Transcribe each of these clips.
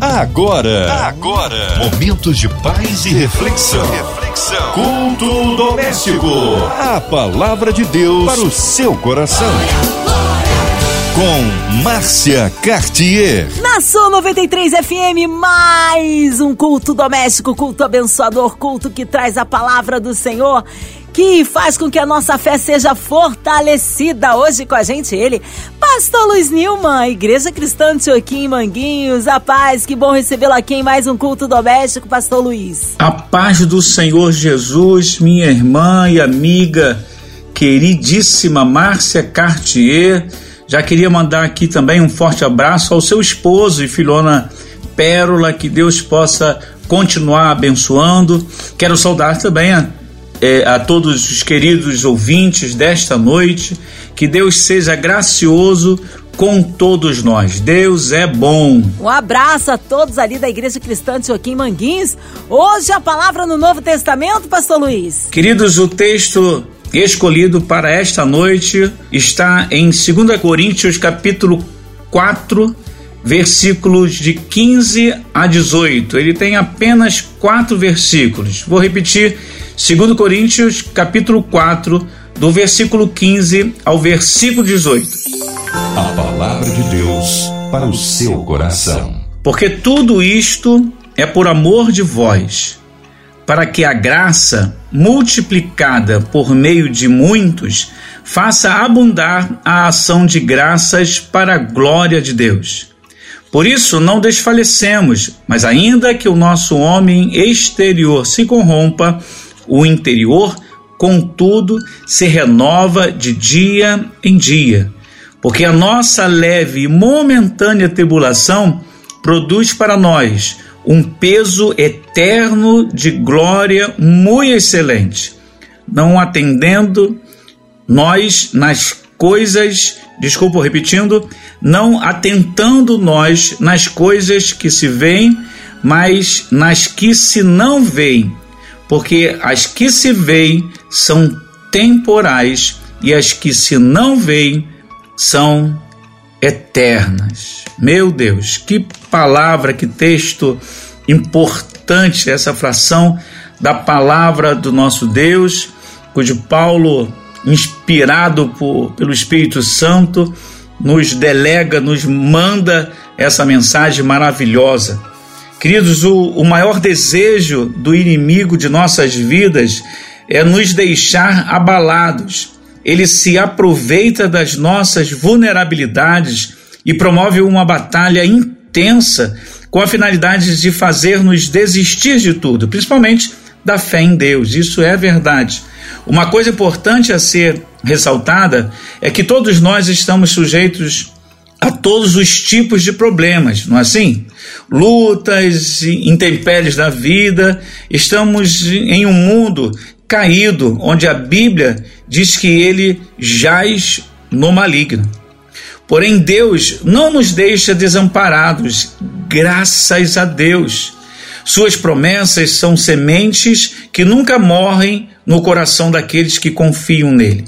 Agora, momentos de paz e reflexão. Culto doméstico. A palavra de Deus para o seu coração. Com Márcia Cartier. Na sua 93 FM, mais um culto doméstico, culto abençoador, culto que traz a palavra do Senhor, que faz com que a nossa fé seja fortalecida. Hoje com a gente ele, pastor Luiz Nilman, Igreja Cristã de Joaquim Manguinhos. A paz, que bom recebê-lo aqui em mais um culto doméstico, pastor Luiz. A paz do Senhor Jesus, minha irmã e amiga queridíssima Márcia Cartier. Já queria mandar aqui também um forte abraço ao seu esposo e filhona Pérola, que Deus possa continuar abençoando. Quero saudar também a todos os queridos ouvintes desta noite. Que Deus seja gracioso com todos nós. Deus é bom. Um abraço a todos ali da Igreja Cristã de Joaquim Manguins. Hoje a palavra no Novo Testamento, pastor Luiz. Queridos, o texto escolhido para esta noite está em 2 Coríntios capítulo 4, versículos de 15 a 18. Ele tem apenas 4 versículos. Vou repetir. 2 Coríntios, capítulo 4, do versículo 15 ao versículo 18. A palavra de Deus para o seu coração. Porque tudo isto é por amor de vós, para que a graça, multiplicada por meio de muitos, faça abundar a ação de graças para a glória de Deus. Por isso não desfalecemos, mas ainda que o nosso homem exterior se corrompa, o interior, contudo, se renova de dia em dia, porque a nossa leve e momentânea tribulação produz para nós um peso eterno de glória muito excelente, não atendendo nós nas coisas, não atentando nós nas coisas que se veem, mas nas que se não veem. Porque as que se veem são temporais e as que se não veem são eternas. Meu Deus, que palavra, que texto importante essa fração da palavra do nosso Deus, cujo Paulo, inspirado pelo Espírito Santo, nos delega, nos manda essa mensagem maravilhosa. Queridos, o maior desejo do inimigo de nossas vidas é nos deixar abalados. Ele se aproveita das nossas vulnerabilidades e promove uma batalha intensa com a finalidade de fazer-nos desistir de tudo, principalmente da fé em Deus. Isso é verdade. Uma coisa importante a ser ressaltada é que todos nós estamos sujeitos a todos os tipos de problemas, não é assim? Lutas, intempéries da vida. Estamos em um mundo caído, onde a Bíblia diz que ele jaz no maligno. Porém, Deus não nos deixa desamparados, graças a Deus. Suas promessas são sementes que nunca morrem no coração daqueles que confiam nele.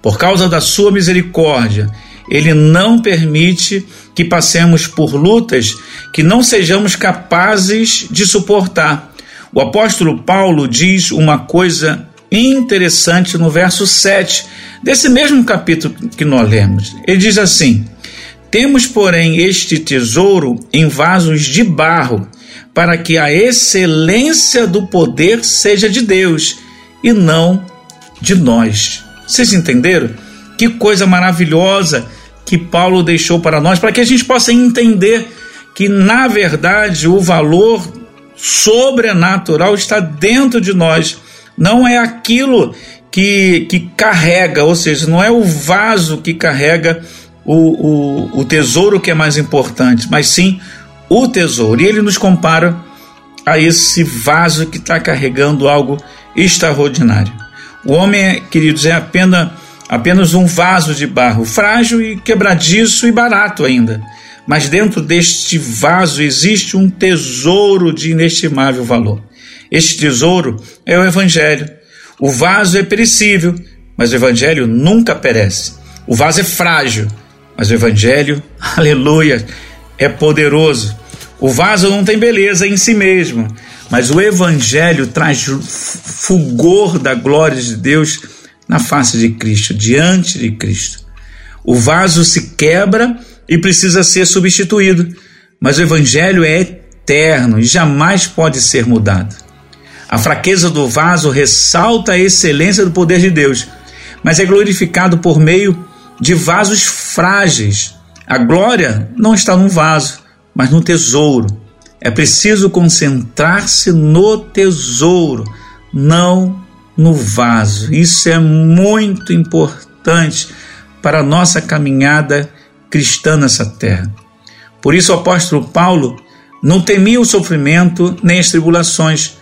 Por causa da sua misericórdia, ele não permite que passemos por lutas que não sejamos capazes de suportar. O apóstolo Paulo diz uma coisa interessante no verso 7, desse mesmo capítulo que nós lemos. Ele diz assim: temos, porém, este tesouro em vasos de barro, para que a excelência do poder seja de Deus e não de nós. Vocês entenderam? Que coisa maravilhosa que Paulo deixou para nós, para que a gente possa entender que, na verdade, o valor sobrenatural está dentro de nós. Não é aquilo que carrega, ou seja, não é o vaso que carrega o tesouro que é mais importante, mas sim o tesouro. E ele nos compara a esse vaso que está carregando algo extraordinário. O homem, queridos, é apenas um vaso de barro, frágil e quebradiço e barato ainda. Mas dentro deste vaso existe um tesouro de inestimável valor. Este tesouro é o Evangelho. O vaso é perecível, mas o Evangelho nunca perece. O vaso é frágil, mas o Evangelho, aleluia, é poderoso. O vaso não tem beleza em si mesmo, mas o Evangelho traz fulgor da glória de Deus na face de Cristo, diante de Cristo. O vaso se quebra e precisa ser substituído, mas o Evangelho é eterno e jamais pode ser mudado. A fraqueza do vaso ressalta a excelência do poder de Deus, mas é glorificado por meio de vasos frágeis. A glória não está num vaso, mas no tesouro. É preciso concentrar-se no tesouro, não no vaso. Isso é muito importante para a nossa caminhada cristã nessa terra. Por isso o apóstolo Paulo não temia o sofrimento nem as tribulações,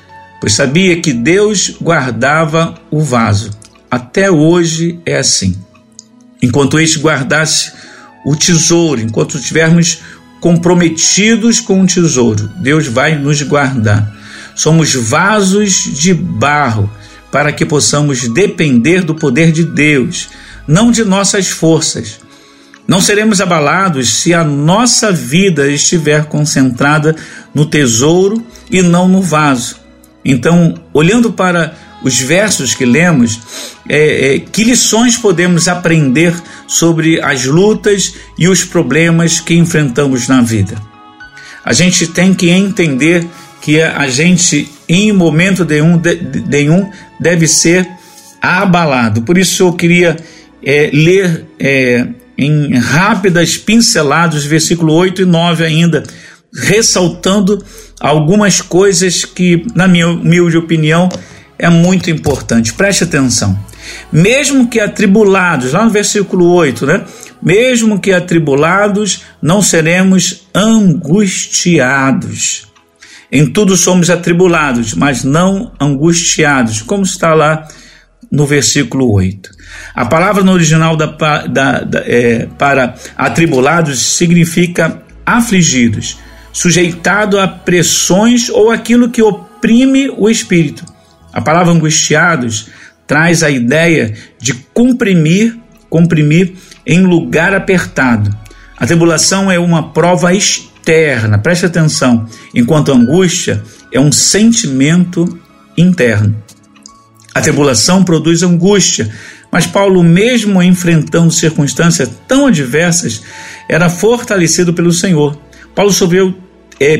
pois sabia que Deus guardava o vaso. Até hoje é assim. Enquanto este guardasse o tesouro, enquanto tivermos comprometidos com o tesouro, Deus vai nos guardar. Somos vasos de barro para que possamos depender do poder de Deus, não de nossas forças. Não seremos abalados se a nossa vida estiver concentrada no tesouro e não no vaso. Então, olhando para os versos que lemos, que lições podemos aprender sobre as lutas e os problemas que enfrentamos na vida? A gente tem que entender que a gente, em momento nenhum, deve ser abalado. Por isso eu queria ler em rápidas pinceladas, versículo 8 e 9 ainda, ressaltando algumas coisas que, na minha humilde opinião, é muito importante. Preste atenção. Mesmo que atribulados, lá no versículo 8, né? Mesmo que atribulados, não seremos angustiados. Em tudo somos atribulados, mas não angustiados, como está lá no versículo 8. A palavra no original para atribulados significa afligidos, sujeitado a pressões ou aquilo que oprime o espírito. A palavra angustiados traz a ideia de comprimir em lugar apertado. A tribulação é uma prova externa, preste atenção, enquanto a angústia é um sentimento interno. A tribulação produz angústia, mas Paulo, mesmo enfrentando circunstâncias tão adversas, era fortalecido pelo Senhor. Paulo sofreu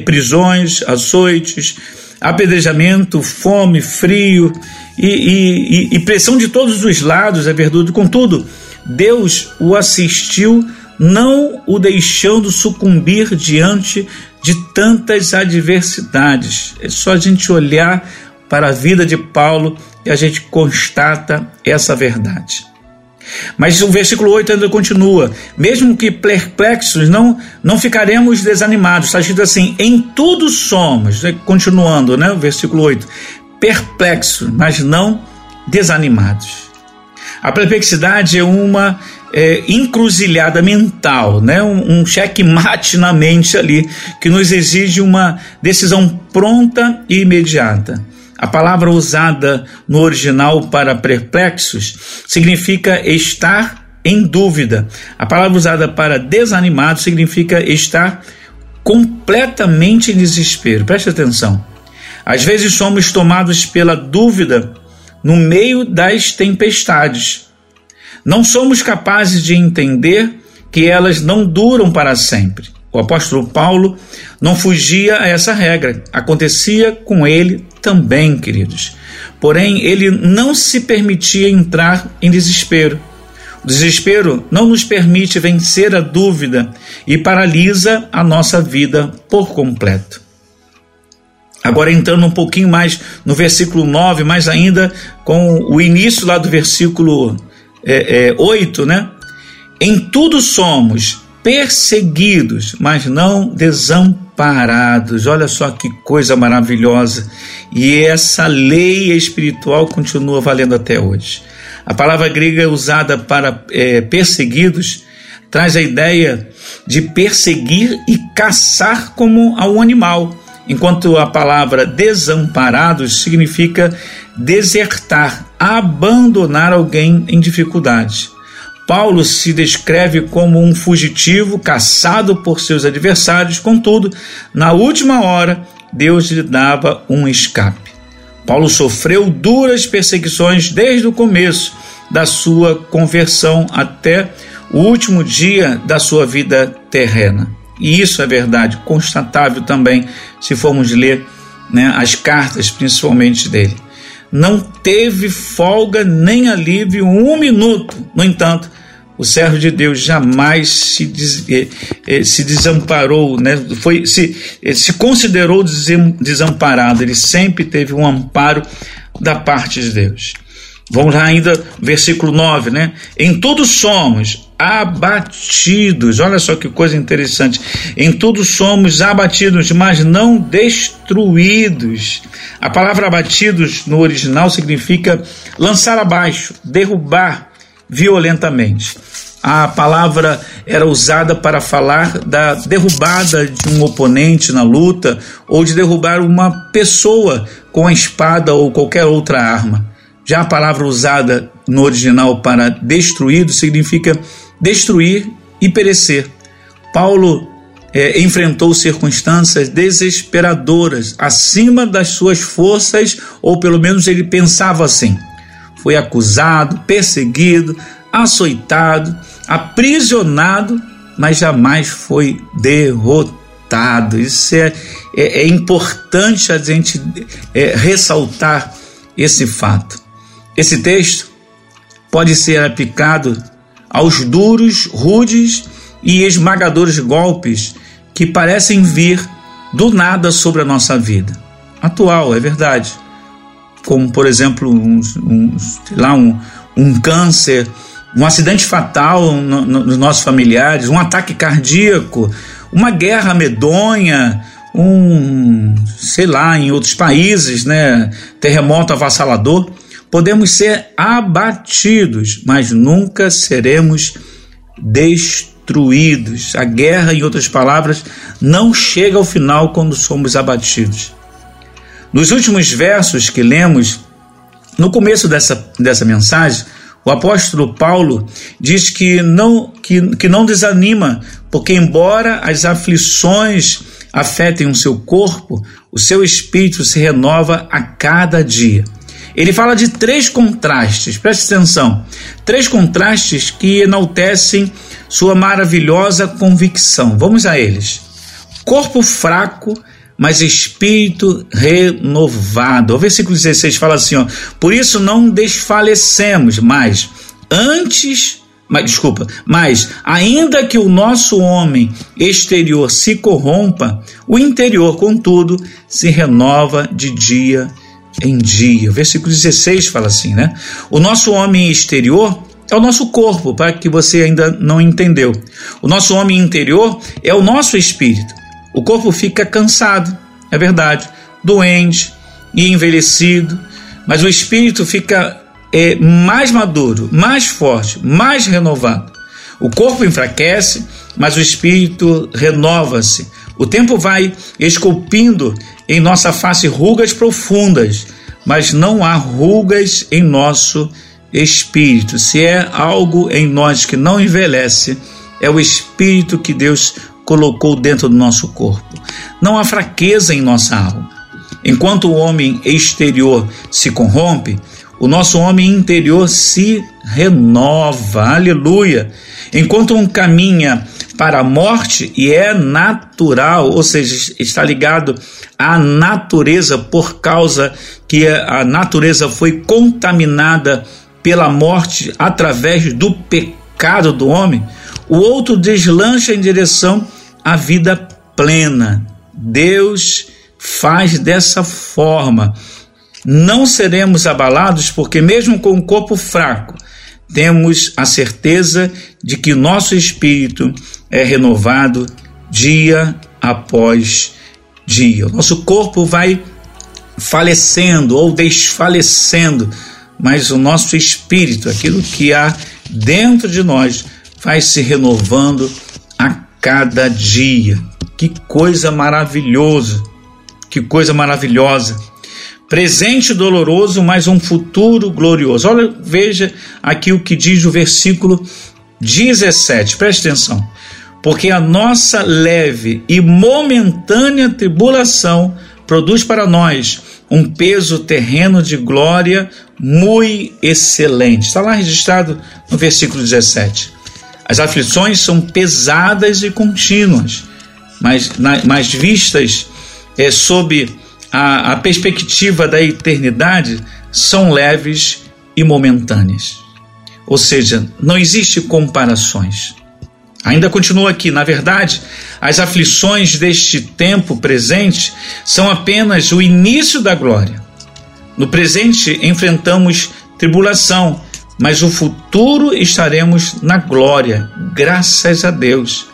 prisões, açoites, apedrejamento, fome, frio e pressão de todos os lados, é verdade. Contudo, Deus o assistiu, não o deixando sucumbir diante de tantas adversidades. É só a gente olhar para a vida de Paulo e a gente constata essa verdade. Mas o versículo 8 ainda continua: mesmo que perplexos, não ficaremos desanimados. Está escrito assim: em tudo somos, continuando, né, o versículo 8, perplexos, mas não desanimados. A perplexidade é uma encruzilhada mental, né, um checkmate na mente ali, que nos exige uma decisão pronta e imediata. A palavra usada no original para perplexos significa estar em dúvida. A palavra usada para desanimado significa estar completamente em desespero. Preste atenção. Às vezes somos tomados pela dúvida no meio das tempestades. Não somos capazes de entender que elas não duram para sempre. O apóstolo Paulo não fugia a essa regra. Acontecia com ele também, queridos. Porém, ele não se permitia entrar em desespero. O desespero não nos permite vencer a dúvida e paralisa a nossa vida por completo. Agora, entrando um pouquinho mais no versículo 9, mais ainda com o início lá do versículo 8, né? Em tudo somos perseguidos, mas não desamparados. Olha só que coisa maravilhosa. E essa lei espiritual continua valendo até hoje. A palavra grega usada para perseguidos traz a ideia de perseguir e caçar como a um animal, enquanto a palavra desamparados significa desertar, abandonar alguém em dificuldade. Paulo se descreve como um fugitivo caçado por seus adversários, contudo, na última hora, Deus lhe dava um escape. Paulo sofreu duras perseguições desde o começo da sua conversão até o último dia da sua vida terrena. E isso é verdade, constatável também, se formos ler, as cartas principalmente dele. Não teve folga nem alívio um minuto. No entanto, o servo de Deus jamais se desamparou, se considerou desamparado. Ele sempre teve um amparo da parte de Deus. Vamos lá ainda, versículo 9, Em tudo somos abatidos. Olha só que coisa interessante. Em tudo somos abatidos, mas não destruídos. A palavra abatidos no original significa lançar abaixo, derrubar violentamente. A palavra era usada para falar da derrubada de um oponente na luta ou de derrubar uma pessoa com a espada ou qualquer outra arma. Já a palavra usada no original para destruído significa destruir e perecer. Paulo enfrentou circunstâncias desesperadoras, acima das suas forças, ou pelo menos ele pensava assim. Foi acusado, perseguido, açoitado, aprisionado, mas jamais foi derrotado. Isso é importante a gente ressaltar esse fato. Esse texto pode ser aplicado aos duros, rudes e esmagadores golpes que parecem vir do nada sobre a nossa vida atual, é verdade. Como, por exemplo, um câncer, um acidente fatal nos nossos familiares, um ataque cardíaco, uma guerra medonha, em outros países, terremoto avassalador. Podemos ser abatidos, mas nunca seremos destruídos. A guerra, em outras palavras, não chega ao final quando somos abatidos. Nos últimos versos que lemos, no começo dessa mensagem, o apóstolo Paulo diz que não desanima, porque embora as aflições afetem o seu corpo, o seu espírito se renova a cada dia. Ele fala de três contrastes, preste atenção, três contrastes que enaltecem sua maravilhosa convicção. Vamos a eles. Corpo fraco, mas espírito renovado. O versículo 16 fala assim, por isso não desfalecemos, mas ainda que o nosso homem exterior se corrompa, o interior, contudo, se renova de dia em dia. O versículo 16 fala assim, O nosso homem exterior é o nosso corpo, para que você ainda não entendeu. O nosso homem interior é o nosso espírito. O corpo fica cansado, é verdade, doente e envelhecido, mas o espírito fica mais maduro, mais forte, mais renovado. O corpo enfraquece, mas o espírito renova-se. O tempo vai esculpindo em nossa face rugas profundas, mas não há rugas em nosso espírito. Se é algo em nós que não envelhece, é o espírito que Deus colocou dentro do nosso corpo. Não há fraqueza em nossa alma. Enquanto o homem exterior se corrompe, o nosso homem interior se renova. Aleluia! Enquanto um caminha para a morte, e é natural, ou seja, está ligado à natureza, por causa que a natureza foi contaminada pela morte através do pecado do homem, o outro deslancha em direção à vida plena. Deus faz dessa forma. Não seremos abalados, porque mesmo com o corpo fraco, temos a certeza de que nosso espírito é renovado dia após dia. Nosso corpo vai falecendo ou desfalecendo, mas o nosso espírito, aquilo que há dentro de nós, vai se renovando a cada dia. Que coisa maravilhosa! Que coisa maravilhosa! Presente doloroso, mas um futuro glorioso. Olha, veja aqui o que diz o versículo 17, preste atenção, porque a nossa leve e momentânea tribulação produz para nós um peso terreno de glória muito excelente. Está lá registrado no versículo 17. As aflições são pesadas e contínuas, mas vistas sob a perspectiva da eternidade, são leves e momentâneas. Ou seja, não existe comparações. Ainda continua aqui, na verdade, as aflições deste tempo presente são apenas o início da glória. No presente enfrentamos tribulação, mas no futuro estaremos na glória, graças a Deus.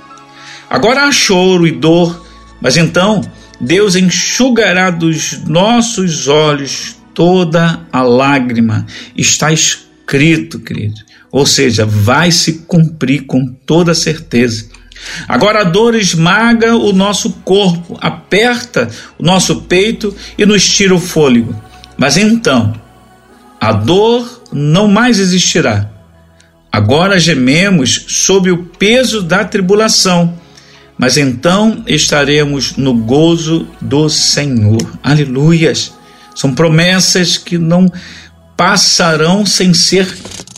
Agora há choro e dor, mas então Deus enxugará dos nossos olhos toda a lágrima. Está escrito, querido. Ou seja, vai se cumprir com toda certeza. Agora a dor esmaga o nosso corpo, aperta o nosso peito e nos tira o fôlego. Mas então, a dor não mais existirá. Agora gememos sob o peso da tribulação, mas então estaremos no gozo do Senhor. Aleluias! São promessas que não passarão sem ser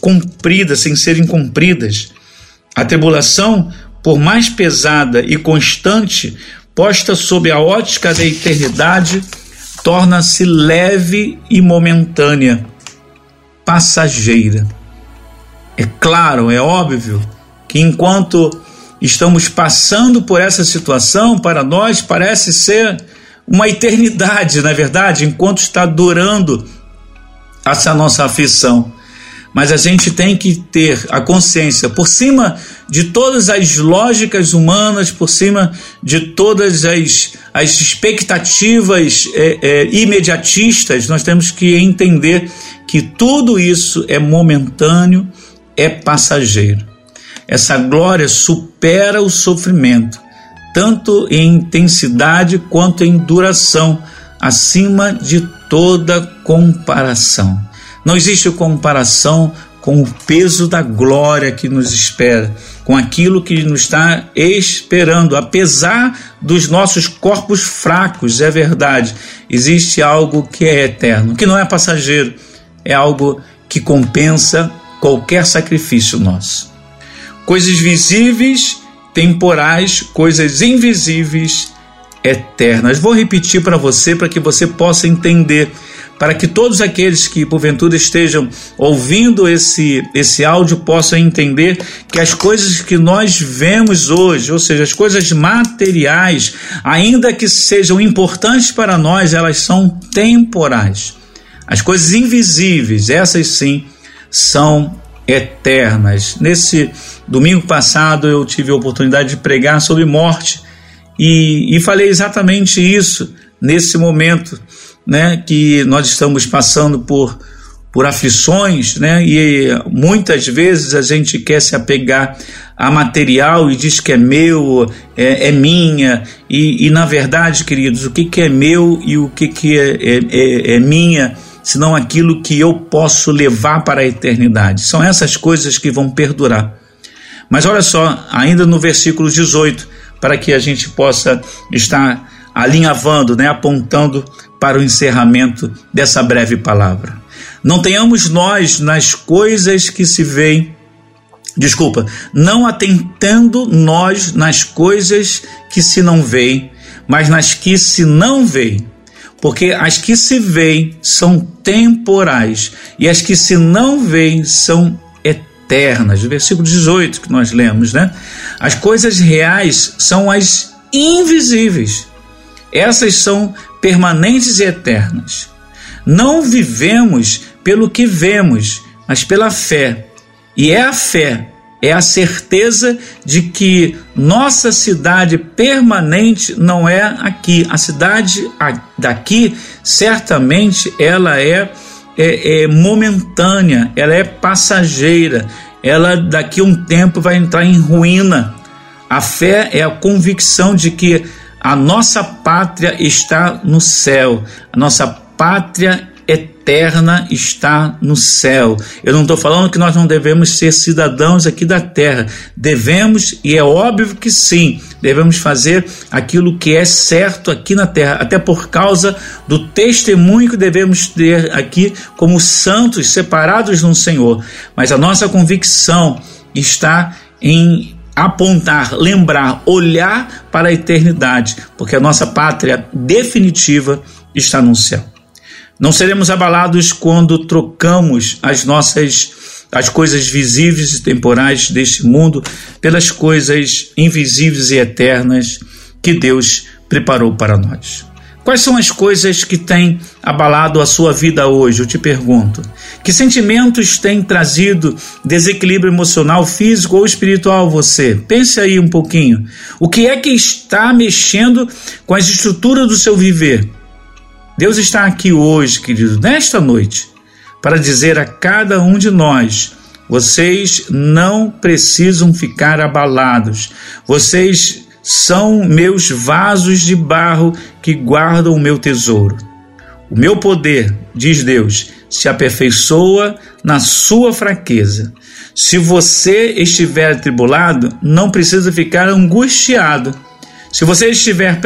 cumpridas, sem serem cumpridas. A tribulação, por mais pesada e constante, posta sob a ótica da eternidade, torna-se leve e momentânea, passageira. É claro, é óbvio que enquanto estamos passando por essa situação, para nós parece ser uma eternidade, na verdade, enquanto está durando essa nossa aflição. Mas a gente tem que ter a consciência, por cima de todas as lógicas humanas, por cima de todas as expectativas imediatistas, nós temos que entender que tudo isso é momentâneo, é passageiro. Essa glória supera o sofrimento, tanto em intensidade quanto em duração, acima de toda comparação. Não existe comparação com o peso da glória que nos espera, com aquilo que nos está esperando. Apesar dos nossos corpos fracos, é verdade, existe algo que é eterno, que não é passageiro, é algo que compensa qualquer sacrifício nosso. Coisas visíveis, temporais, coisas invisíveis, eternas. Vou repetir para você, para que você possa entender, para que todos aqueles que porventura estejam ouvindo esse áudio possam entender que as coisas que nós vemos hoje, ou seja, as coisas materiais, ainda que sejam importantes para nós, elas são temporais. As coisas invisíveis, essas sim, são eternas. Nesse domingo passado eu tive a oportunidade de pregar sobre morte e falei exatamente isso nesse momento, né, que nós estamos passando por aflições, né, e muitas vezes a gente quer se apegar a material e diz que é meu, é minha, e na verdade, queridos, o que é meu e o que é minha, senão aquilo que eu posso levar para a eternidade. São essas coisas que vão perdurar. Mas olha só, ainda no versículo 18, para que a gente possa estar alinhavando, né, apontando para o encerramento dessa breve palavra. Não atentando nós nas coisas que se não veem, mas nas que se não veem, porque as que se veem são temporais e as que se não veem são eternas. Versículo 18 que nós lemos, né? As coisas reais são as invisíveis. Essas são permanentes e eternas. Não vivemos pelo que vemos, mas pela fé. E é a fé, é a certeza de que nossa cidade permanente não é aqui. A cidade daqui, certamente, ela é momentânea, ela é passageira, ela daqui a um tempo vai entrar em ruína. A fé é a convicção de que a nossa pátria está no céu, a nossa pátria eterna está no céu. Eu não estou falando que nós não devemos ser cidadãos aqui da terra. Devemos, e é óbvio que sim, devemos fazer aquilo que é certo aqui na terra, até por causa do testemunho que devemos ter aqui como santos separados no Senhor. Mas a nossa convicção está em apontar, lembrar, olhar para a eternidade, porque a nossa pátria definitiva está no céu. Não seremos abalados quando trocamos as coisas visíveis e temporais deste mundo pelas coisas invisíveis e eternas que Deus preparou para nós. Quais são as coisas que têm abalado a sua vida hoje? Eu te pergunto. Que sentimentos têm trazido desequilíbrio emocional, físico ou espiritual a você? Pense aí um pouquinho. O que é que está mexendo com as estruturas do seu viver? Deus está aqui hoje, querido, nesta noite, para dizer a cada um de nós: vocês não precisam ficar abalados. Vocês são meus vasos de barro que guardam o meu tesouro. O meu poder, diz Deus, se aperfeiçoa na sua fraqueza. Se você estiver atribulado, não precisa ficar angustiado. Se você estiver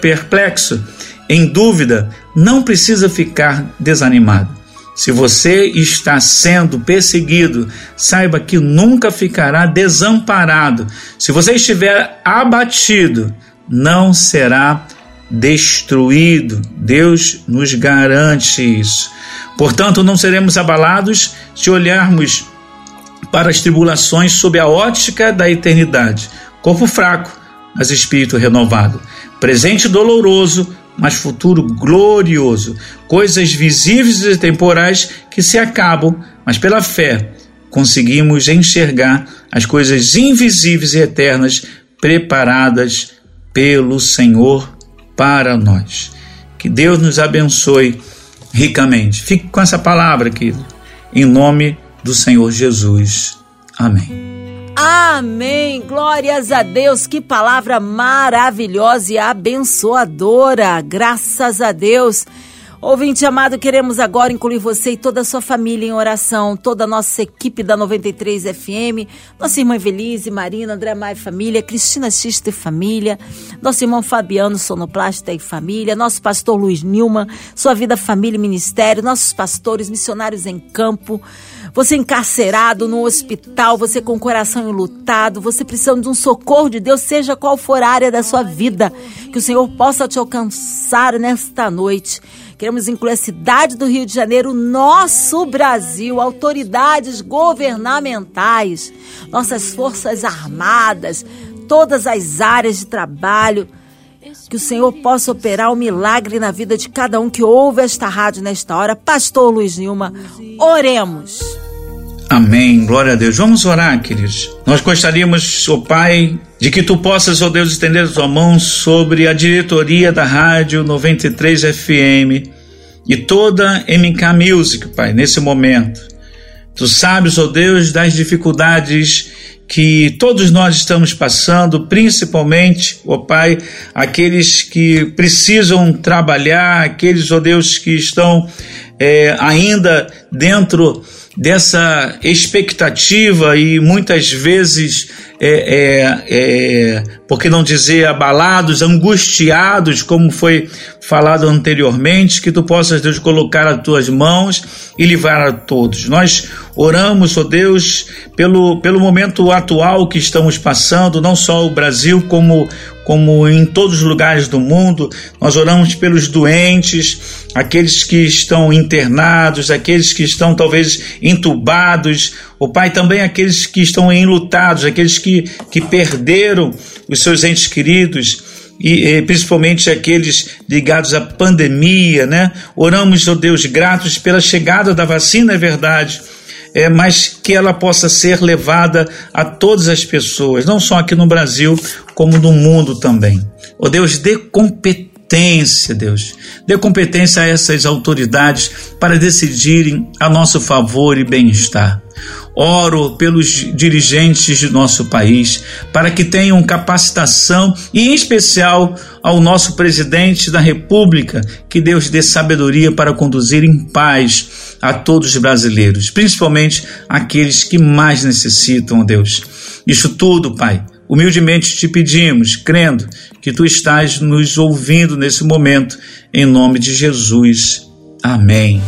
perplexo, em dúvida, não precisa ficar desanimado. Se você está sendo perseguido, saiba que nunca ficará desamparado. Se você estiver abatido, não será destruído. Deus nos garante isso. Portanto, não seremos abalados se olharmos para as tribulações sob a ótica da eternidade. Corpo fraco, mas espírito renovado. Presente doloroso, mas futuro glorioso, coisas visíveis e temporais que se acabam, mas pela fé conseguimos enxergar as coisas invisíveis e eternas preparadas pelo Senhor para nós. Que Deus nos abençoe ricamente. Fique com essa palavra, querido, em nome do Senhor Jesus. Amém. Amém, glórias a Deus, que palavra maravilhosa e abençoadora, graças a Deus. Ouvinte amado, queremos agora incluir você e toda a sua família em oração, toda a nossa equipe da 93 FM, nossa irmã Evelise, Marina, André Maia e família, Cristina X e família, nosso irmão Fabiano, sonoplasta e família, nosso pastor Luiz Nilman, sua vida, família e ministério, nossos pastores, missionários em campo, você encarcerado no hospital, você com o coração enlutado, você precisando de um socorro de Deus, seja qual for a área da sua vida, que o Senhor possa te alcançar nesta noite. Queremos incluir a cidade do Rio de Janeiro, nosso Brasil, autoridades governamentais, nossas forças armadas, todas as áreas de trabalho, que o Senhor possa operar um milagre na vida de cada um que ouve esta rádio nesta hora. Pastor Luiz Nilma, oremos. Amém, glória a Deus. Vamos orar, queridos. Nós gostaríamos, ó Pai, de que Tu possas, ó Deus, estender a Tua mão sobre a diretoria da Rádio 93 FM e toda MK Music, Pai, nesse momento. Tu sabes, ó Deus, das dificuldades que todos nós estamos passando, principalmente, ó Pai, aqueles que precisam trabalhar, aqueles, ó Deus, que estão ainda dentro dessa expectativa e muitas vezes, por que não dizer, abalados, angustiados, como foi falado anteriormente, que Tu possas, Deus, colocar as Tuas mãos e livrar a todos. Nós oramos, ó Deus, pelo momento atual que estamos passando, não só o Brasil, como em todos os lugares do mundo. Nós oramos pelos doentes, aqueles que estão internados, aqueles que estão talvez entubados, ó Pai, também aqueles que estão enlutados, aqueles que perderam os seus entes queridos, e principalmente aqueles ligados à pandemia, né? Oramos, ó Deus, gratos pela chegada da vacina, é verdade, mas que ela possa ser levada a todas as pessoas, não só aqui no Brasil, como no mundo também. Ó Deus, dê competência, Deus. Dê competência a essas autoridades para decidirem a nosso favor e bem-estar. Oro pelos dirigentes de nosso país, para que tenham capacitação e, em especial, ao nosso presidente da República, que Deus dê sabedoria para conduzir em paz a todos os brasileiros, principalmente aqueles que mais necessitam, Deus. Isso tudo, Pai, humildemente te pedimos, crendo que tu estás nos ouvindo nesse momento, em nome de Jesus. Amém.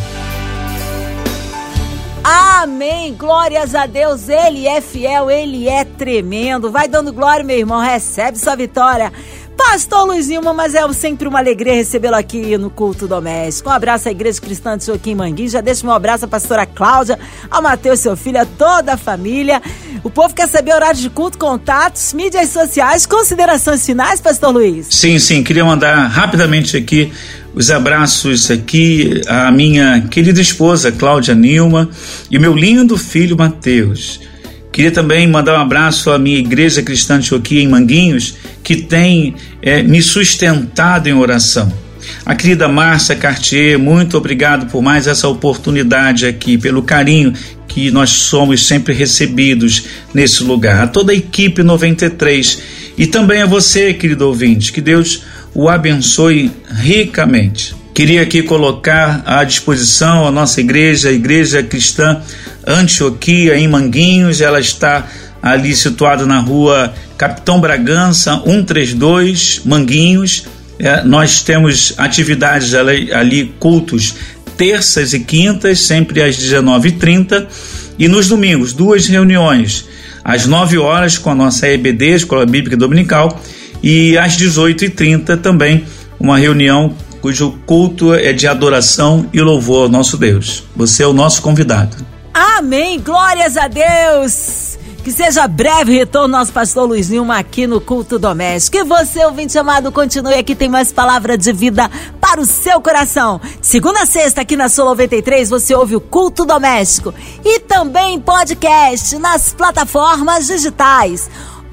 Amém, glórias a Deus, Ele é fiel, Ele é tremendo. Vai dando glória, meu irmão, recebe sua vitória. Pastor Luiz Nilman, mas é sempre uma alegria recebê-lo aqui no Culto Doméstico. Um abraço à Igreja Cristã de Joaquim Manguins, já deixo um abraço à pastora Cláudia, ao Mateus, seu filho, a toda a família. O povo quer saber horários de culto, contatos, mídias sociais, considerações finais, pastor Luiz? Sim, queria mandar rapidamente aqui os abraços aqui à minha querida esposa Cláudia Nilma e meu lindo filho Mateus. Queria também mandar um abraço à minha Igreja Cristã de Joaquim em Manguinhos, que tem me sustentado em oração. A querida Márcia Cartier, muito obrigado por mais essa oportunidade aqui, pelo carinho que nós somos sempre recebidos nesse lugar. A toda a equipe 93 e também a você, querido ouvinte, que Deus o abençoe ricamente. Queria aqui colocar à disposição a nossa igreja, a Igreja Cristã Antioquia, em Manguinhos. Ela está ali situada na rua Capitão Bragança, 132, Manguinhos. Nós temos atividades ali, cultos, terças e quintas, sempre às 19h30. E nos domingos, duas reuniões, às 9 horas com a nossa EBD, Escola Bíblica Dominical, e às 18h30 também uma reunião cujo culto é de adoração e louvor ao nosso Deus. Você é o nosso convidado. Amém, glórias a Deus! Que seja breve retorno ao nosso pastor Luiz Nilman aqui no Culto Doméstico. E você, ouvinte amado, continue aqui, tem mais palavra de vida para o seu coração. Segunda a sexta, aqui na Sol 93, você ouve o Culto Doméstico e também podcast nas plataformas digitais.